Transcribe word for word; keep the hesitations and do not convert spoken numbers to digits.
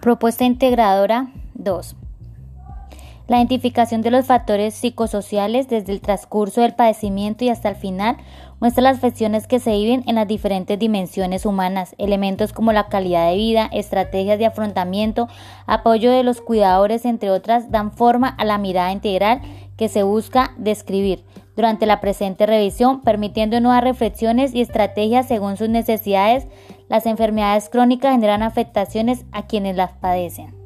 Propuesta integradora dos. La identificación de los factores psicosociales desde el transcurso del padecimiento y hasta el final muestra las afecciones que se viven en las diferentes dimensiones humanas, elementos como la calidad de vida, estrategias de afrontamiento, apoyo de los cuidadores, entre otras, dan forma a la mirada integral que se busca describir durante la presente revisión, permitiendo nuevas reflexiones y estrategias según sus necesidades. Las enfermedades crónicas generan afectaciones a quienes las padecen.